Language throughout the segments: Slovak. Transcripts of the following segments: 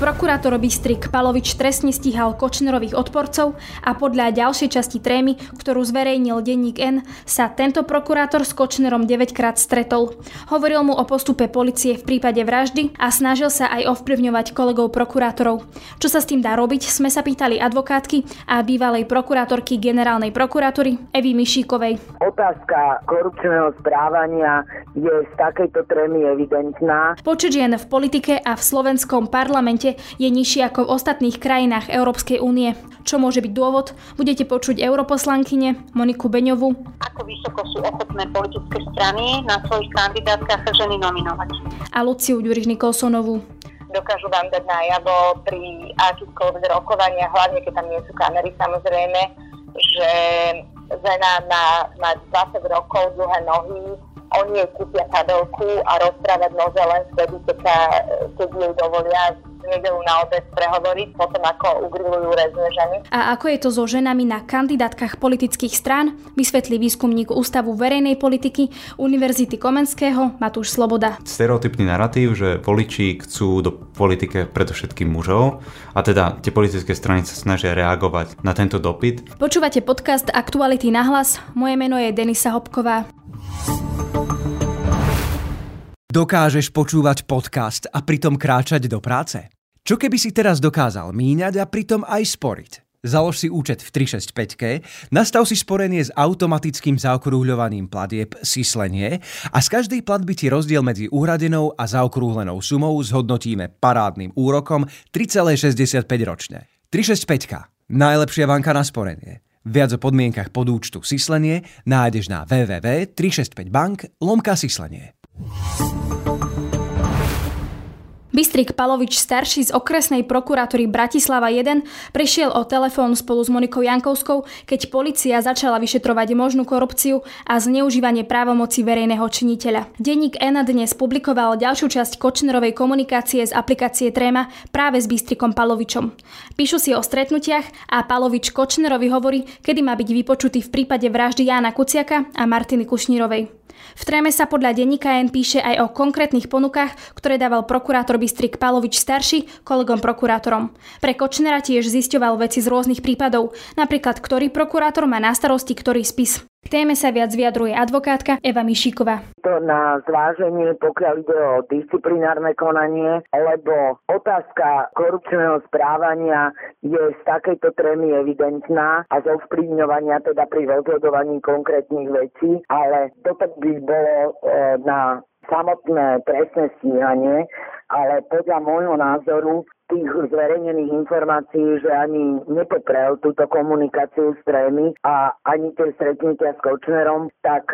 Prokurátor Bystrík Palovič trestne stíhal Kočnerových odporcov a podľa ďalšej časti Threemy, ktorú zverejnil denník N, sa tento prokurátor s Kočnerom 9-krát stretol. Hovoril mu o postupe polície v prípade vraždy a snažil sa aj ovplyvňovať kolegov prokurátorov. Čo sa s tým dá robiť, sme sa pýtali advokátky a bývalej prokurátorky generálnej prokuratúry Evy Mišíkovej. Otázka korupčného správania je z takejto Threemy evidentná. Počet žien v politike a v slovenskom parlamente je nižší ako v ostatných krajinách Európskej únie. Čo môže byť dôvod? Budete počuť europoslankyne Moniku Beňovú. Ako vysoko sú ochotné politické strany na svojich kandidátkach ženy nominovať. A Luciu Ďuriš Nicholsonovú. Dokážu vám dať najavo pri akýchkoľvek rokovaniach, hlavne keď tam nie sú kamery samozrejme, že žena má 20 rokov dlhé nohy, oni jej kúpia kabelku a rozprávať môže len vtedy, keď jej dovolia nedeľu na obed prehovoriť, potom ako ugrilujú rezne ženy. A ako je to so ženami na kandidátkach politických strán, vysvetlí výskumník Ústavu verejnej politiky Univerzity Komenského Matúš Sloboda. Stereotypný naratív, že voliči chcú do politike predovšetkým mužov a teda tie politické strany sa snažia reagovať na tento dopyt. Počúvate podcast Aktuality na hlas. Moje meno je Denisa Hopková. Dokážeš počúvať podcast a pritom kráčať do práce? Čo keby si teraz dokázal míňať a pritom aj sporiť? Založ si účet v 365, nastav si sporenie s automatickým zaokrúhľovaním platieb syslenie a z každej platby ti rozdiel medzi uhradenou a zaokrúhlenou sumou zhodnotíme parádnym úrokom 3,65 ročne. 365. Najlepšia banka na sporenie. Viac o podmienkach podúčtu syslenie nájdeš na www.365bank/syslenie. Bystrík Palovič starší z okresnej prokuratúry Bratislava 1 prišiel o telefón spolu s Monikou Jankovskou, keď polícia začala vyšetrovať možnú korupciu a zneužívanie právomoci verejného činiteľa. Denník N dnes publikoval ďalšiu časť Kočnerovej komunikácie z aplikácie Threema práve s Bystrikom Palovičom. Píšu si o stretnutiach a Palovič Kočnerovi hovorí, kedy má byť vypočutý v prípade vraždy Jána Kuciaka a Martiny Kušnírovej. V Threeme sa podľa denníka N píše aj o konkrétnych ponukách, ktoré dával prokurátor Bystrík Palovič starší kolegom prokurátorom. Pre Kočnera tiež zisťoval veci z rôznych prípadov, napríklad ktorý prokurátor má na starosti ktorý spis. K téme sa viac vyjadruje advokátka Eva Mišíková. To na zváženie, pokiaľ ide o disciplinárne konanie, lebo otázka korupčného správania je z takejto Threemy evidentná a zo vplyvňovania teda pri rozhodovaní konkrétnych vecí, ale toto by bolo na samotné trestné stíhanie, ale podľa môjho názoru tých zverejnených informácií, že ani nepoprel túto komunikáciu s Threemy a ani tie stretnutia s Kočnerom, tak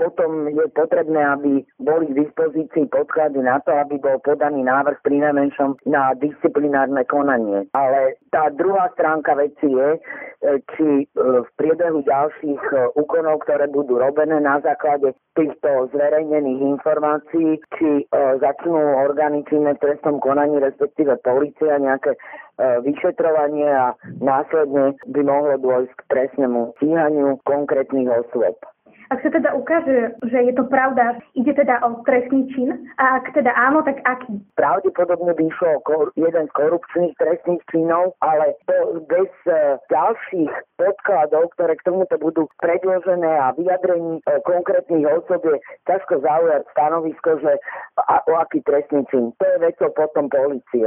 potom je potrebné, aby boli k dispozícii podklady na to, aby bol podaný návrh pri najmenšom na disciplinárne konanie. Ale tá druhá stránka veci je, či v priebehu ďalších úkonov, ktoré budú robené na základe týchto zverejnených informácií, či začnú orgány činné v trestnom konaní, respektíve polícia, nejaké vyšetrovanie a následne by mohlo dôjsť k trestnému stíhaniu konkrétnych osôb. Ak sa teda ukáže, že je to pravda, ide teda o trestný čin a ak teda áno, tak aký? Pravdepodobne by išlo jeden z korupčných trestných činov, ale to bez ďalších podkladov, ktoré k tomuto budú predložené a vyjadrení konkrétnych osôb je ťažko zaujať stanovisko, že o aký trestný čin. To je vecou potom polície.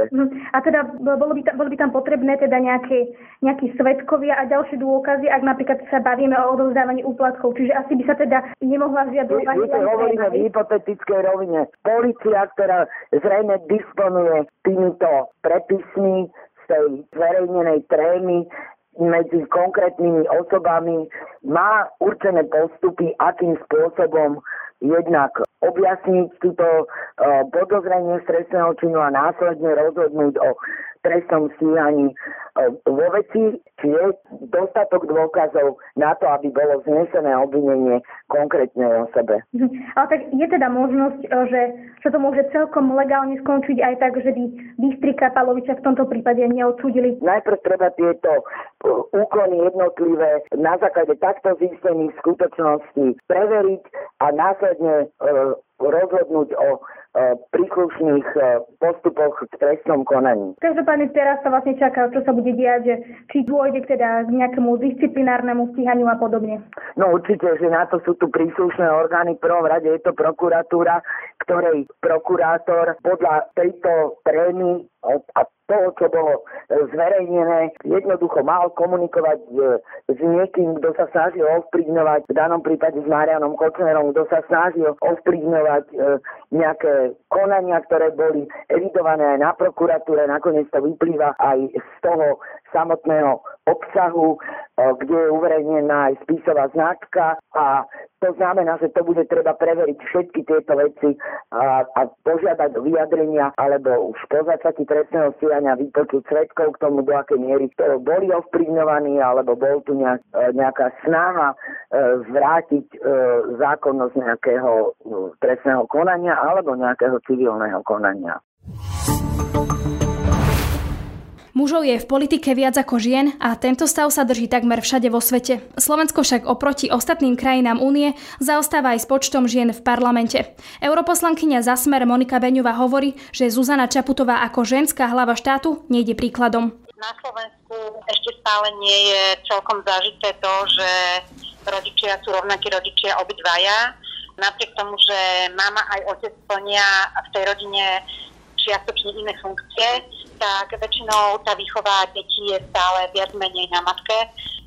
A teda boli by tam potrebné teda nejakí svedkovia a ďalšie dôkazy, ak napríklad sa bavíme o odovzdávaní úplatkov, čiže asi by sa teda nemohla zjadrovať. My hovoríme v hypotetickej rovine. Polícia, ktorá zrejme disponuje týmito prepismi z tej zverejnenej Threemy medzi konkrétnymi osobami, má určené postupy, akým spôsobom jednak objasniť túto podozrenie z trestného činu a následne rozhodnúť o trestnom stíhaní vo veci, či je dostatok dôkazov na to, aby bolo vznesené obvinenie konkrétnej osobe. Ale tak je teda možnosť, že to môže celkom legálne skončiť aj tak, že by Bystríka Paloviča v tomto prípade neodsúdili? Najprv treba tieto úkony jednotlivé na základe takto zistených skutočností preveriť a následne rozhodnúť o príslušných postupoch v trestnom konaní. Každopádne teraz sa vlastne čaká, čo sa bude diať, že či dôjde teda k nejakému disciplinárnemu stíhaniu a podobne. No určite, že na to sú tu príslušné orgány. V prvom rade je to prokuratúra, ktorej prokurátor podľa tejto trémy a toho, čo bolo zverejnené, jednoducho mal komunikovať s niekým, kto sa snažil ovplyvňovať, v danom prípade s Marianom Kočnerom, kto sa snažil ovplyvňovať nejaké konania, ktoré boli evidované aj na prokuratúre. Nakoniec to vyplýva aj z toho samotného obsahu, kde je uverejnená aj spisová značka, a to znamená, že to bude treba preveriť všetky tieto veci a požiadať vyjadrenia alebo už po začiatku trestného stíhania vypočuť svedkov k tomu, do akej miery boli ovplyvňovaní alebo bol tu nejaká snaha vrátiť zákonnosť nejakého trestného konania alebo nejakého civilného konania. Mužov je v politike viac ako žien a tento stav sa drží takmer všade vo svete. Slovensko však oproti ostatným krajinám Únie zaostáva aj s počtom žien v parlamente. Europoslankyňa za Smer Monika Beňová hovorí, že Zuzana Čaputová ako ženská hlava štátu nejde príkladom. Na Slovensku ešte stále nie je celkom zažité to, že rodičia sú rovnakí rodičia obidvaja. Napriek tomu, že mama aj otec plnia v tej rodine čiastočne iné funkcie, tak väčšinou tá výchova detí je stále viac menej na matke.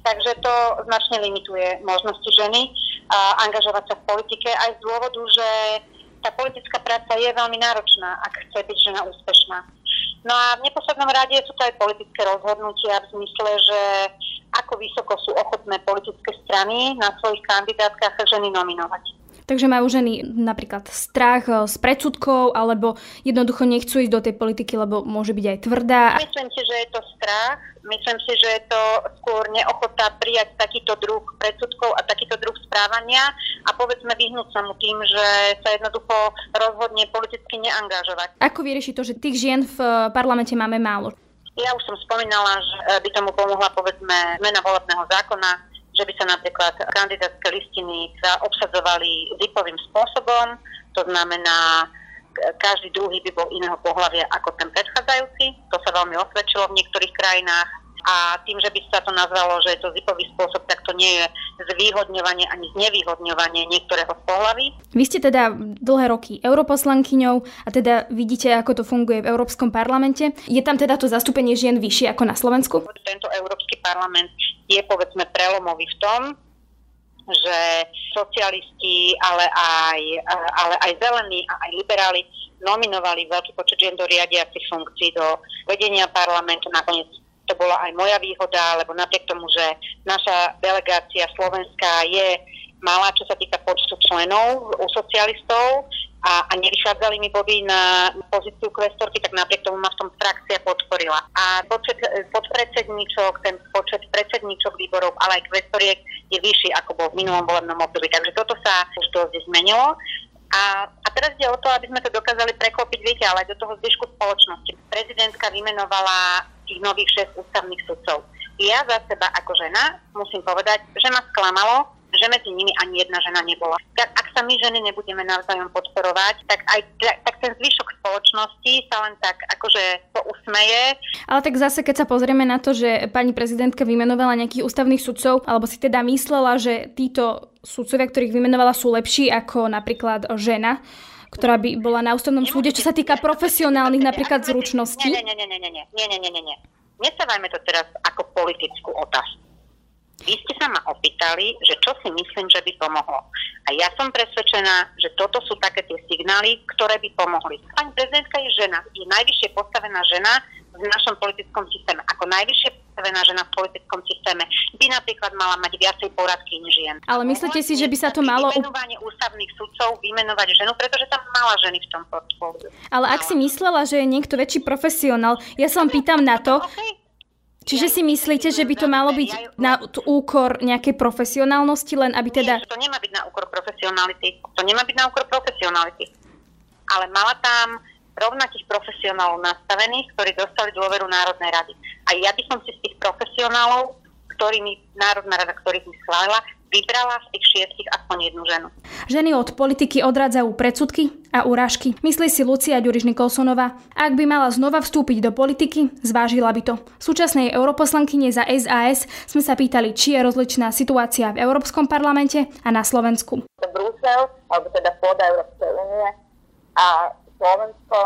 Takže to značne limituje možnosti ženy angažovať sa v politike aj z dôvodu, že tá politická práca je veľmi náročná, ak chce byť žena úspešná. No a v neposlednom rade sú to aj politické rozhodnutia v zmysle, že ako vysoko sú ochotné politické strany na svojich kandidátkach ženy nominovať. Takže majú ženy napríklad strach z predsudkov alebo jednoducho nechcú ísť do tej politiky, lebo môže byť aj tvrdá. Myslím si, že je to strach. Myslím si, že je to skôr neochota prijať takýto druh predsudkov a takýto druh správania a povedzme vyhnúť sa mu tým, že sa jednoducho rozhodne politicky neangažovať. Ako vyrieši to, že tých žien v parlamente máme málo? Ja už som spomínala, že by tomu pomohla povedzme zmena volebného zákona, že by sa napríklad kandidátske listiny obsadzovali zipovým spôsobom, to znamená, každý druhý by bol iného pohlavia ako ten predchádzajúci, to sa veľmi osvedčilo v niektorých krajinách a tým, že by sa to nazvalo, že je to zipový spôsob, tak to nie je zvýhodňovanie ani znevýhodňovanie niektorého z pohlaví. Vy ste teda dlhé roky europoslankyňou a teda vidíte, ako to funguje v Európskom parlamente. Je tam teda to zastúpenie žien vyššie ako na Slovensku? Tento Európsky parlament je povedzme prelomový v tom, že socialisti, ale aj zelení a aj liberáli nominovali veľký počet žien do riadiacich funkcií, do vedenia parlamentu. Nakoniec to bola aj moja výhoda, lebo napriek tomu, že naša delegácia slovenská je malá, čo sa týka počtu členov u socialistov a nevychádzali mi body na pozíciu kvestorky, tak napriek tomu ma v tom frakcia podporila. A počet podpredsedníčok, ten počet predsedníčok výborov, ale aj kvestoriek je vyšší, ako bol v minulom volebnom období. Takže toto sa už dosť zmenilo. A teraz ide o to, aby sme to dokázali preklopiť, viete, ale aj do toho zvyšku spoločnosti. Prezidentka vymenovala tých nových 6 ústavných sudcov. Ja za seba ako žena musím povedať, že ma sklamalo, že medzi nimi ani jedna žena nebola. Tak ak sa my ženy nebudeme navzájom podporovať, tak ten zvyšok spoločnosti sa len tak akože pousmeje. Ale tak zase, keď sa pozrieme na to, že pani prezidentka vymenovala nejakých ústavných sudcov, alebo si teda myslela, že títo sudcovia, ktorých vymenovala, sú lepší ako napríklad žena, ktorá by bola na ústavnom súde, čo sa týka profesionálnych napríklad zručností. Nie. Nestávajme to teraz ako politickú otázku. Vy ste sa ma opýtali, že čo si myslím, že by pomohlo. A ja som presvedčená, že toto sú také tie signály, ktoré by pomohli. Pani prezidentka je žena, je najvyššie postavená žena v našom politickom systéme. Ako najvyššie postavená žena v politickom systéme by napríklad mala mať viacej poradkyň žien. Ale myslíte si, že by sa to malo... Vymenovanie ústavných sudcov, vymenovať ženu, pretože tam mala ženy v tom portfóliu. Ale ak si myslela, že je niekto väčší profesionál, ja sa vám pýtam na to... Čiže si myslíte, že by to malo byť na úkor nejakej profesionálnosti, len aby teda... Nie, to nemá byť na úkor profesionality. Ale mala tam rovnakých profesionálov nastavených, ktorí dostali dôveru Národnej rady. A ja by som si z tých profesionálov, ktorými Národná rada, ktorých mi schválila, vybrala z tých šiestich aspoň jednu ženu. Ženy od politiky odrádzajú predsudky a urážky. Myslí si Lucia Ďuriš Nicholsonová, ak by mala znova vstúpiť do politiky, zvážila by to. Súčasnej europoslankyne za SAS sme sa pýtali, či je rozličná situácia v Európskom parlamente a na Slovensku. Brusel, alebo teda pôda Európskej únie a Slovensko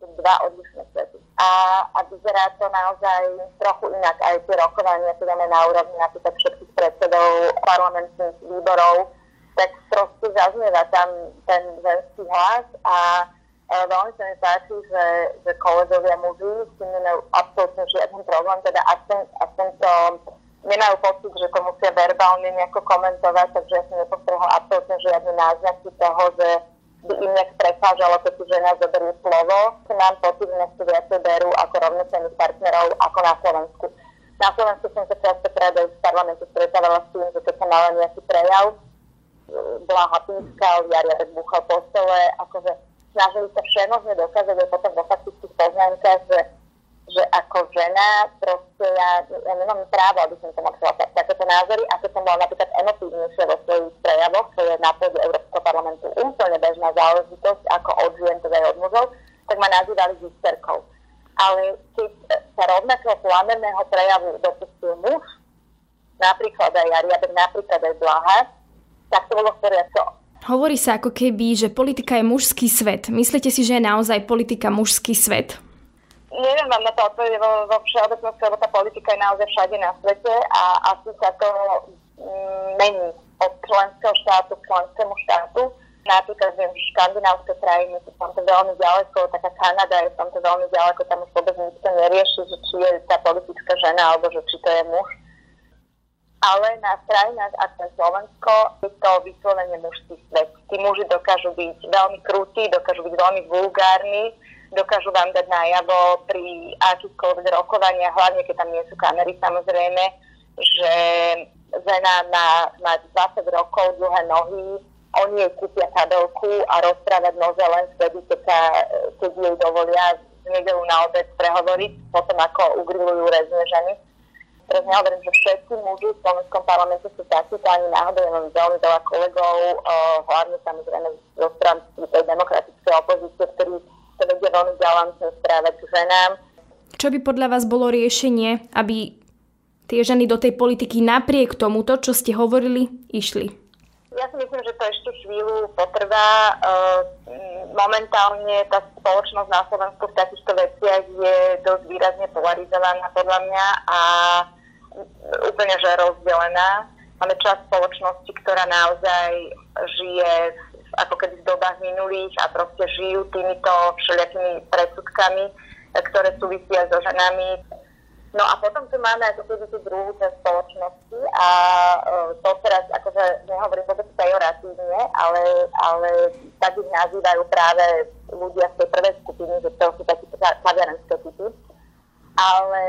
sú dva odlišné svety. A vyzerá to naozaj trochu inak aj tie rokovania, ktoré máme na úrovni napríklad všetkých predsedov parlamentných výborov, tak proste zaznieva tam ten ženský hlas a veľmi sa mi páči, že kolegovia muži s tým nemajú absolútne žiadny problém, teda aspoň to nemajú pocit, že to musia verbálne nejako komentovať, takže ja som nepostrehol absolútne žiadne náznaky toho, že by im nejak prekážalo, keď tu žena zoberie slovo. Mám pocit, že nech to viacej berú ako rovnocenných partnerov ako na Slovensku. Na Slovensku som sa častokrát aj v parlamentu stretávala s tým, že keď som mala nejaký prejav, Blaha pískal, Jariar búchal po stole, akože snažili sa všemožne dokázať aj potom vo faktických poznámkach, že ako žena proste ja nemám právo, aby som to mohla takéto názory, a keď som bola napríklad emotívnejšia vo svojich prejavoch, čo je na pôde Európskeho parlamentu úplne bežná záležitosť, ako od žien, teda aj od mužov, tak ma nazývali hysterkou. Ale keď sa rovnakého planerného prejavu dopustil muž, napríklad aj Jariabek, napríklad aj Blaha, tak to bolo v poriadku. Hovorí sa ako keby, že politika je mužský svet. Myslíte si, že je naozaj politika mužský svet? Neviem vám na to odpovedať vo všeobecnosti, lebo tá politika je naozaj všade na svete a asi sa to mení od členského štátu k členskému štátu. Napríklad viem, že škandinávské krajiny sú tam to veľmi ďaleko, taká Kanada je tam to veľmi ďaleko, tam už vôbec nikto nerieši, že či je tá politická žena alebo že či to je muž. Ale na krajinách ako je Slovensko je to vyslovene mužský svet. Tí muži dokážu byť veľmi krutí, dokážu byť veľmi vulgárni, dokážu vám dať najavo pri akýchkoľvek rokovaniach, hlavne keď tam nie sú kamery samozrejme, že žena má 20 rokov, dlhé nohy, oni jej kúpia kabelku a rozprávať môže len vtedy, keď jej dovolia v nedeľu na obed prehovoriť, potom ako ugrilujú rezne ženy. Teraz nehovorím, že všetci muži v Slovenskom parlamente sú takí, to ani náhodou, ja mám veľmi veľa kolegov, hlavne samozrejme zo strany tej demokratickej opozície, ktorí sa vedia veľmi galantne správať k ženám. Čo by podľa vás bolo riešenie, aby tie ženy do tej politiky napriek tomuto, čo ste hovorili, išli? Ja si myslím, že to ešte chvíľu potrvá. Momentálne tá spoločnosť na Slovensku v takýchto veciach je dosť výrazne polarizovaná podľa mňa a úplne že rozdelená. Máme časť spoločnosti, ktorá naozaj žije ako keby v dobách minulých a proste žijú týmito všelijakými predsudkami, ktoré súvisia so ženami. No a potom tu máme aj tú druhú časť spoločnosti a to teraz akože nehovorím vôbec pejoratívne, ale tak ich nazývajú práve ľudia z tej prvej skupiny, že to sú takí klaviarenské typy. Ale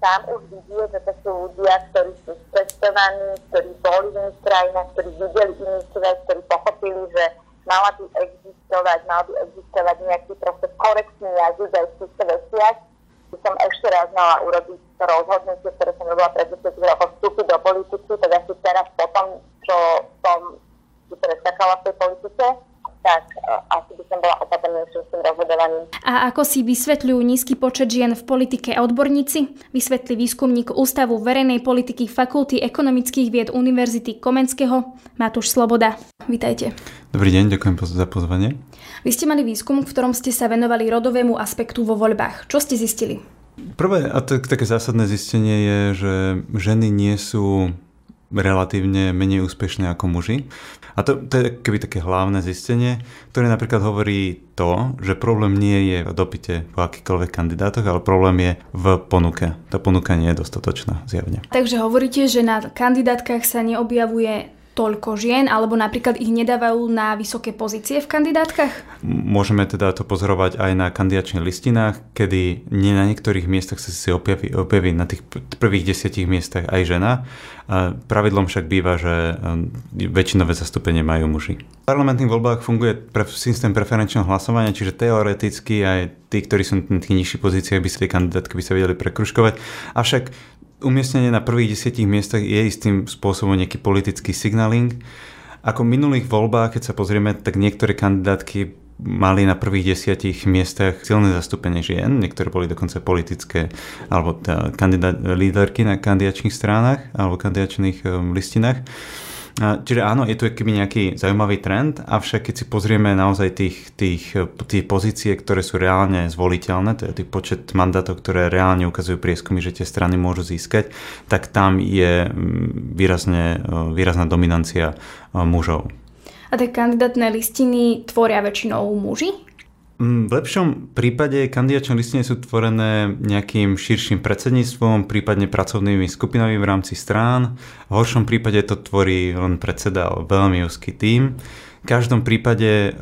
tam už vidie, že to sú ľudia, ktorí sú cestovaní, ktorí boli v iných krajinách, ktorí videli iný svet, ktorí pochopili, že mal by existovať nejaký proste korektný jazyk aj v týchto veciach. Keď som ešte raz mala urobiť to rozhodnutie, ktoré som robila pred 10 rokov vstúpiť do politiky, tak asi teraz potom, čo som preskákala v tej politike, tak asi by som bola opatrnejšia s tým rozhodovaním. A ako si vysvetľujú nízky počet žien v politike odborníci? Vysvetlí výskumník Ústavu verejnej politiky Fakulty ekonomických vied Univerzity Komenského Matúš Sloboda. Vitajte. Dobrý deň, ďakujem za pozvanie. Vy ste mali výskum, v ktorom ste sa venovali rodovému aspektu vo voľbách. Čo ste zistili? Prvé a také zásadné zistenie je, že ženy nie sú relatívne menej úspešné ako muži. A to je keby také hlavné zistenie, ktoré napríklad hovorí to, že problém nie je v dopite po akýchkoľvek kandidátoch, ale problém je v ponuke. Tá ponuka nie je dostatočná zjavne. Takže hovoríte, že na kandidátkach sa neobjavuje toľko žien, alebo napríklad ich nedávajú na vysoké pozície v kandidátkach? Môžeme teda to pozorovať aj na kandidačných listinách, kedy nie na niektorých miestach sa si objaví na tých prvých 10 miestach aj žena. Pravidlom však býva, že väčšinové zastúpenie majú muži. V parlamentných voľbách funguje systém preferenčného hlasovania, čiže teoreticky aj tí, ktorí sú na tých nižších pozíciách, by sa tie kandidátky vedeli prekružkovať. Avšak Umiestnenie na prvých 10 miestach je istým spôsobom nejaký politický signaling. Ako v minulých voľbách, keď sa pozrieme, tak niektoré kandidátky mali na prvých 10 miestach silné zastúpenie žien, niektoré boli dokonca politické alebo líderky na kandidačných stranách alebo kandidačných listinách. Čiže áno, je tu akýby nejaký zaujímavý trend, avšak keď si pozrieme naozaj tie pozície, ktoré sú reálne zvoliteľné, to je tý počet mandátov, ktoré reálne ukazujú prieskumy, že tie strany môžu získať, tak tam je výrazná dominancia mužov. A tie kandidátne listiny tvoria väčšinou muži? V lepšom prípade kandidačné listiny sú tvorené nejakým širším predsedníctvom, prípadne pracovnými skupinami v rámci strán. V horšom prípade to tvorí len predseda, veľmi úzky tím. V každom prípade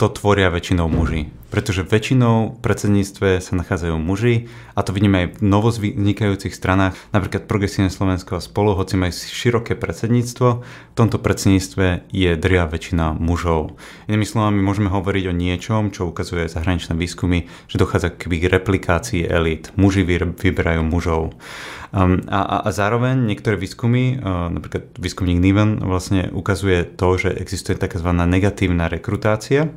to tvoria väčšinou muži, pretože väčšinou v predsedníctve sa nachádzajú muži a to vidíme aj v novovznikajúcich stranách, napríklad Progresívne Slovensko a Spolu, hoci majú široké predsedníctvo, v tomto predsedníctve je drvivá väčšina mužov. Inými slovami, môžeme hovoriť o niečom, čo ukazuje zahraničné výskumy, že dochádza k replikácii elít. Muži vyberajú mužov. A zároveň niektoré výskumy, napríklad výskumník Niven vlastne ukazuje to, že existuje tzv. Negatívna rekrutácia,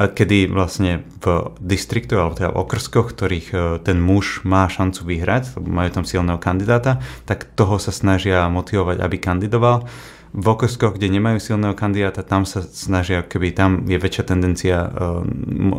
kedy vlastne v distriktoch alebo teda okrskoch, ktorých ten muž má šancu vyhrať, majú tam silného kandidáta, tak toho sa snažia motivovať, aby kandidoval. V okrskoch, kde nemajú silného kandidáta, tam sa snažia, keby tam je väčšia tendencia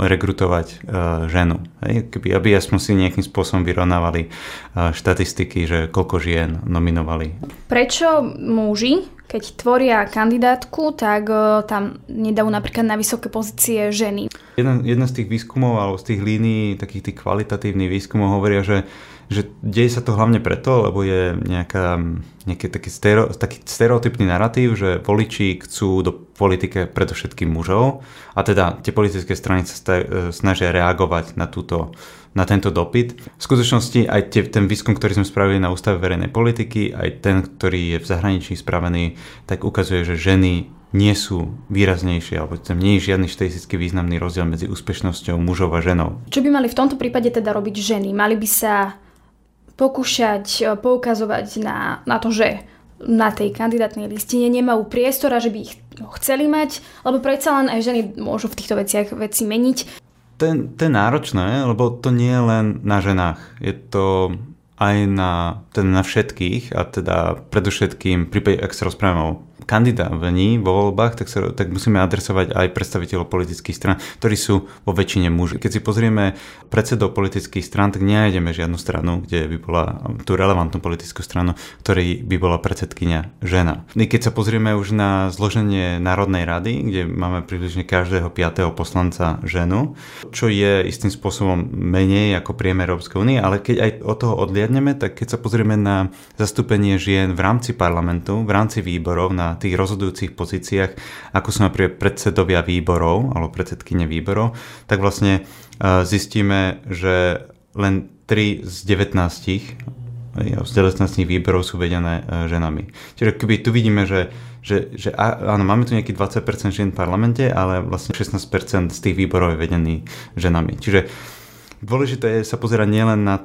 rekrutovať ženu. Keby, aby aspoň si nejakým spôsobom vyrovnávali štatistiky, že koľko žien nominovali. Prečo muži, keď tvoria kandidátku, tak tam nedajú napríklad na vysoké pozície ženy? Jedna z tých výskumov alebo z tých línií, takých tých kvalitatívnych výskumov hovoria, že deje sa to hlavne preto, lebo je nejaký taký stereotypný narratív, že voliči chcú do politike predovšetkým mužov a teda tie politické strany sa snažia reagovať na tento dopyt. V skutočnosti aj ten výskum, ktorý sme spravili na Ústave verejnej politiky, aj ten, ktorý je v zahraničí spravený, tak ukazuje, že ženy nie sú výraznejšie, alebo tam nie je žiadny štatisticky významný rozdiel medzi úspešnosťou mužov a ženou. Čo by mali v tomto prípade teda robiť ženy? Mali by sa pokúšať poukazovať na to, že na tej kandidátnej listine nemajú priestora, že by ich chceli mať, lebo predsa len aj ženy môžu v týchto veciach veci meniť. To je náročné, lebo to nie je len na ženách. Je to aj na všetkých a teda predovšetkým, ak sa rozprávame o kandidovaní vo voľbách, tak musíme adresovať aj predstaviteľov politických strán, ktorí sú vo väčšine muži. Keď si pozrieme predsedov politických strán, tak nenájdeme žiadnu stranu, kde by bola tú relevantnú politickú stranu, ktorej by bola predsedkyňa žena. Keď sa pozrieme už na zloženie Národnej rady, kde máme približne každého 5. poslanca ženu, čo je istým spôsobom menej ako priemer Európskej únie, ale keď aj od toho odliadneme, tak keď sa pozrieme na zastúpenie žien v rámci parlamentu, v rámci výborov na tých rozhodujúcich pozíciách, ako sú napríklad predsedovia výborov alebo predsedkyne výborov, tak vlastne zistíme, že len 3 z 19 výberov sú vedené ženami. Čiže keby tu vidíme, že áno, máme tu nejaký 20% žien v parlamente, ale vlastne 16% z tých výborov je vedený ženami. Čiže dôležité je sa pozerať nielen na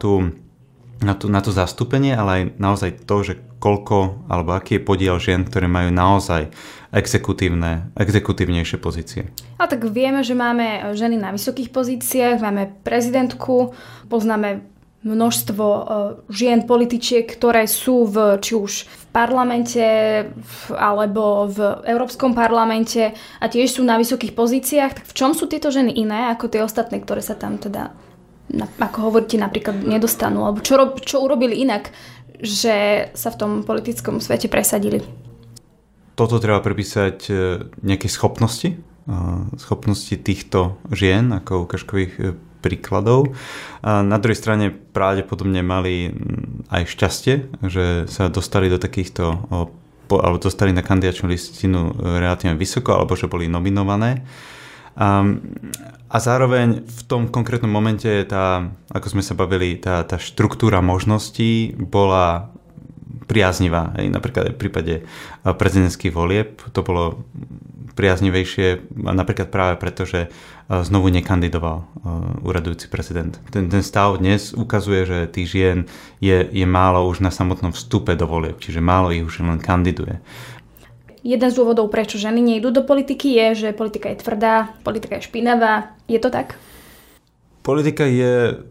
to zastúpenie, ale aj naozaj to, že koľko alebo aký je podiel žien, ktoré majú naozaj exekutívnejšie pozície. A tak vieme, že máme ženy na vysokých pozíciách, máme prezidentku, poznáme množstvo žien političiek, ktoré sú či už v parlamente alebo v Európskom parlamente a tiež sú na vysokých pozíciách. Tak v čom sú tieto ženy iné ako tie ostatné, ktoré sa tam teda, ako hovoríte, napríklad nedostanú, alebo čo urobili inak, že sa v tom politickom svete presadili? Toto treba pripísať nejaké schopnosti týchto žien ako ukážkových príkladov. A na druhej strane pravdepodobne mali aj šťastie, že sa dostali do takýchto alebo dostali na kandidačnú listinu relatívne vysoko, alebo že boli nominované. A zároveň v tom konkrétnom momente tá, ako sme sa bavili, tá štruktúra možností bola priaznivá. Napríklad aj v prípade prezidentských volieb to bolo priaznivejšie, napríklad práve preto, že znovu nekandidoval úradujúci prezident. Ten stav dnes ukazuje, že tých žien je málo už na samotnom vstupe do volieb, čiže málo ich už len kandiduje. Jeden z dôvodov, prečo ženy nejdú do politiky, je, že politika je tvrdá, politika je špinavá. Je to tak? Politika je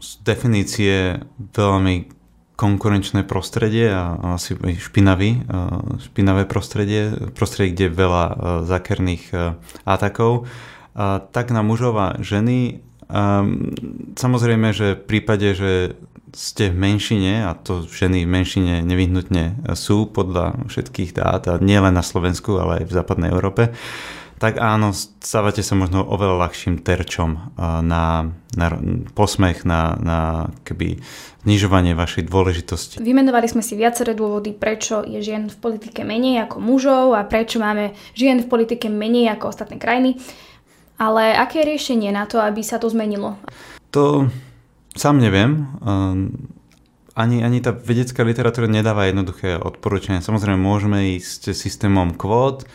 z definície veľmi konkurenčné prostredie a asi špinavé prostredie, kde je veľa zákerných atakov, tak na mužov a ženy. Samozrejme, že v prípade, že ste v menšine, a to ženy v menšine nevyhnutne sú podľa všetkých dát, nielen na Slovensku, ale aj v západnej Európe, tak áno, stávate sa možno oveľa ľahším terčom na posmech, na keby znižovanie vašej dôležitosti. Vymenovali sme si viaceré dôvody, prečo je žien v politike menej ako mužov a prečo máme žien v politike menej ako ostatné krajiny. Ale aké je riešenie na to, aby sa to zmenilo? To sám neviem. Ani tá vedecká literatúra nedáva jednoduché odporúčania. Samozrejme, môžeme ísť systémom kvót,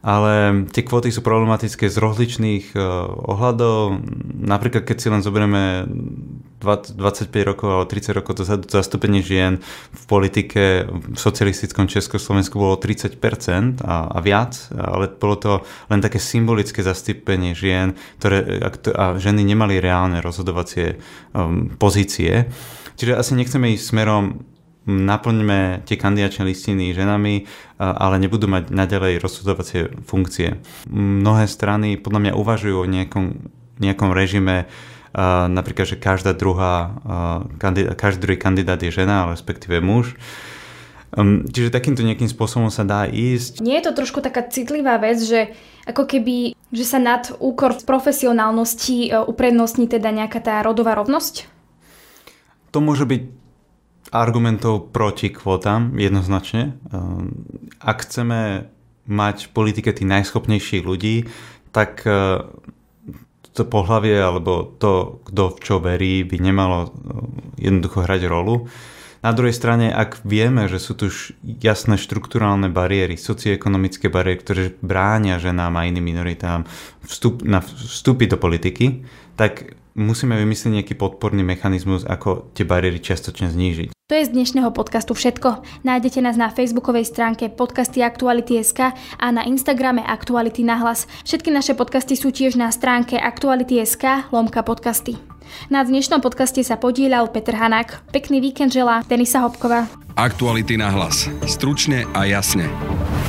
ale tie kvóty sú problematické z rozličných ohľadov. Napríklad, keď si len zoberieme 25 rokov alebo 30 rokov dozadu, zastúpenie žien v politike v socialistickom Československu bolo 30% a viac, ale bolo to len také symbolické zastúpenie žien, a ženy nemali reálne rozhodovacie pozície. Čiže asi nechceme ísť smerom naplňme tie kandidačné listiny ženami, ale nebudú mať naďalej rozhodovacie funkcie. Mnohé strany podľa mňa uvažujú o nejakom režime, napríklad, že každý druhý kandidát je žena, respektíve muž. Čiže takýmto nejakým spôsobom sa dá ísť. Nie je to trošku taká citlivá vec, že ako keby, že sa nad úkor profesionálnosti uprednostní teda nejaká tá rodová rovnosť? To môže byť argumentov proti kvótam jednoznačne. Ak chceme mať v politike tých najschopnejších ľudí, tak to pohlavie alebo to, kto v čo verí, by nemalo jednoducho hrať rolu. Na druhej strane, ak vieme, že sú tu jasné štrukturálne bariéry, socioekonomické bariéry, ktoré bránia ženám a iným minoritám vstúpiť do politiky, tak musíme vymyslieť nejaký podporný mechanizmus, ako tie bariéry čiastočne znížiť. To je z dnešného podcastu všetko. Nájdete nás na facebookovej stránke podcasty Aktuality.sk a na Instagrame Aktuality nahlas. Všetky naše podcasty sú tiež na stránke Aktuality.sk/podcasty. Na dnešnom podcaste sa podieľal Peter Hanák. Pekný víkend želá Denisa Hopková. Aktuality nahlas. Stručne a jasne.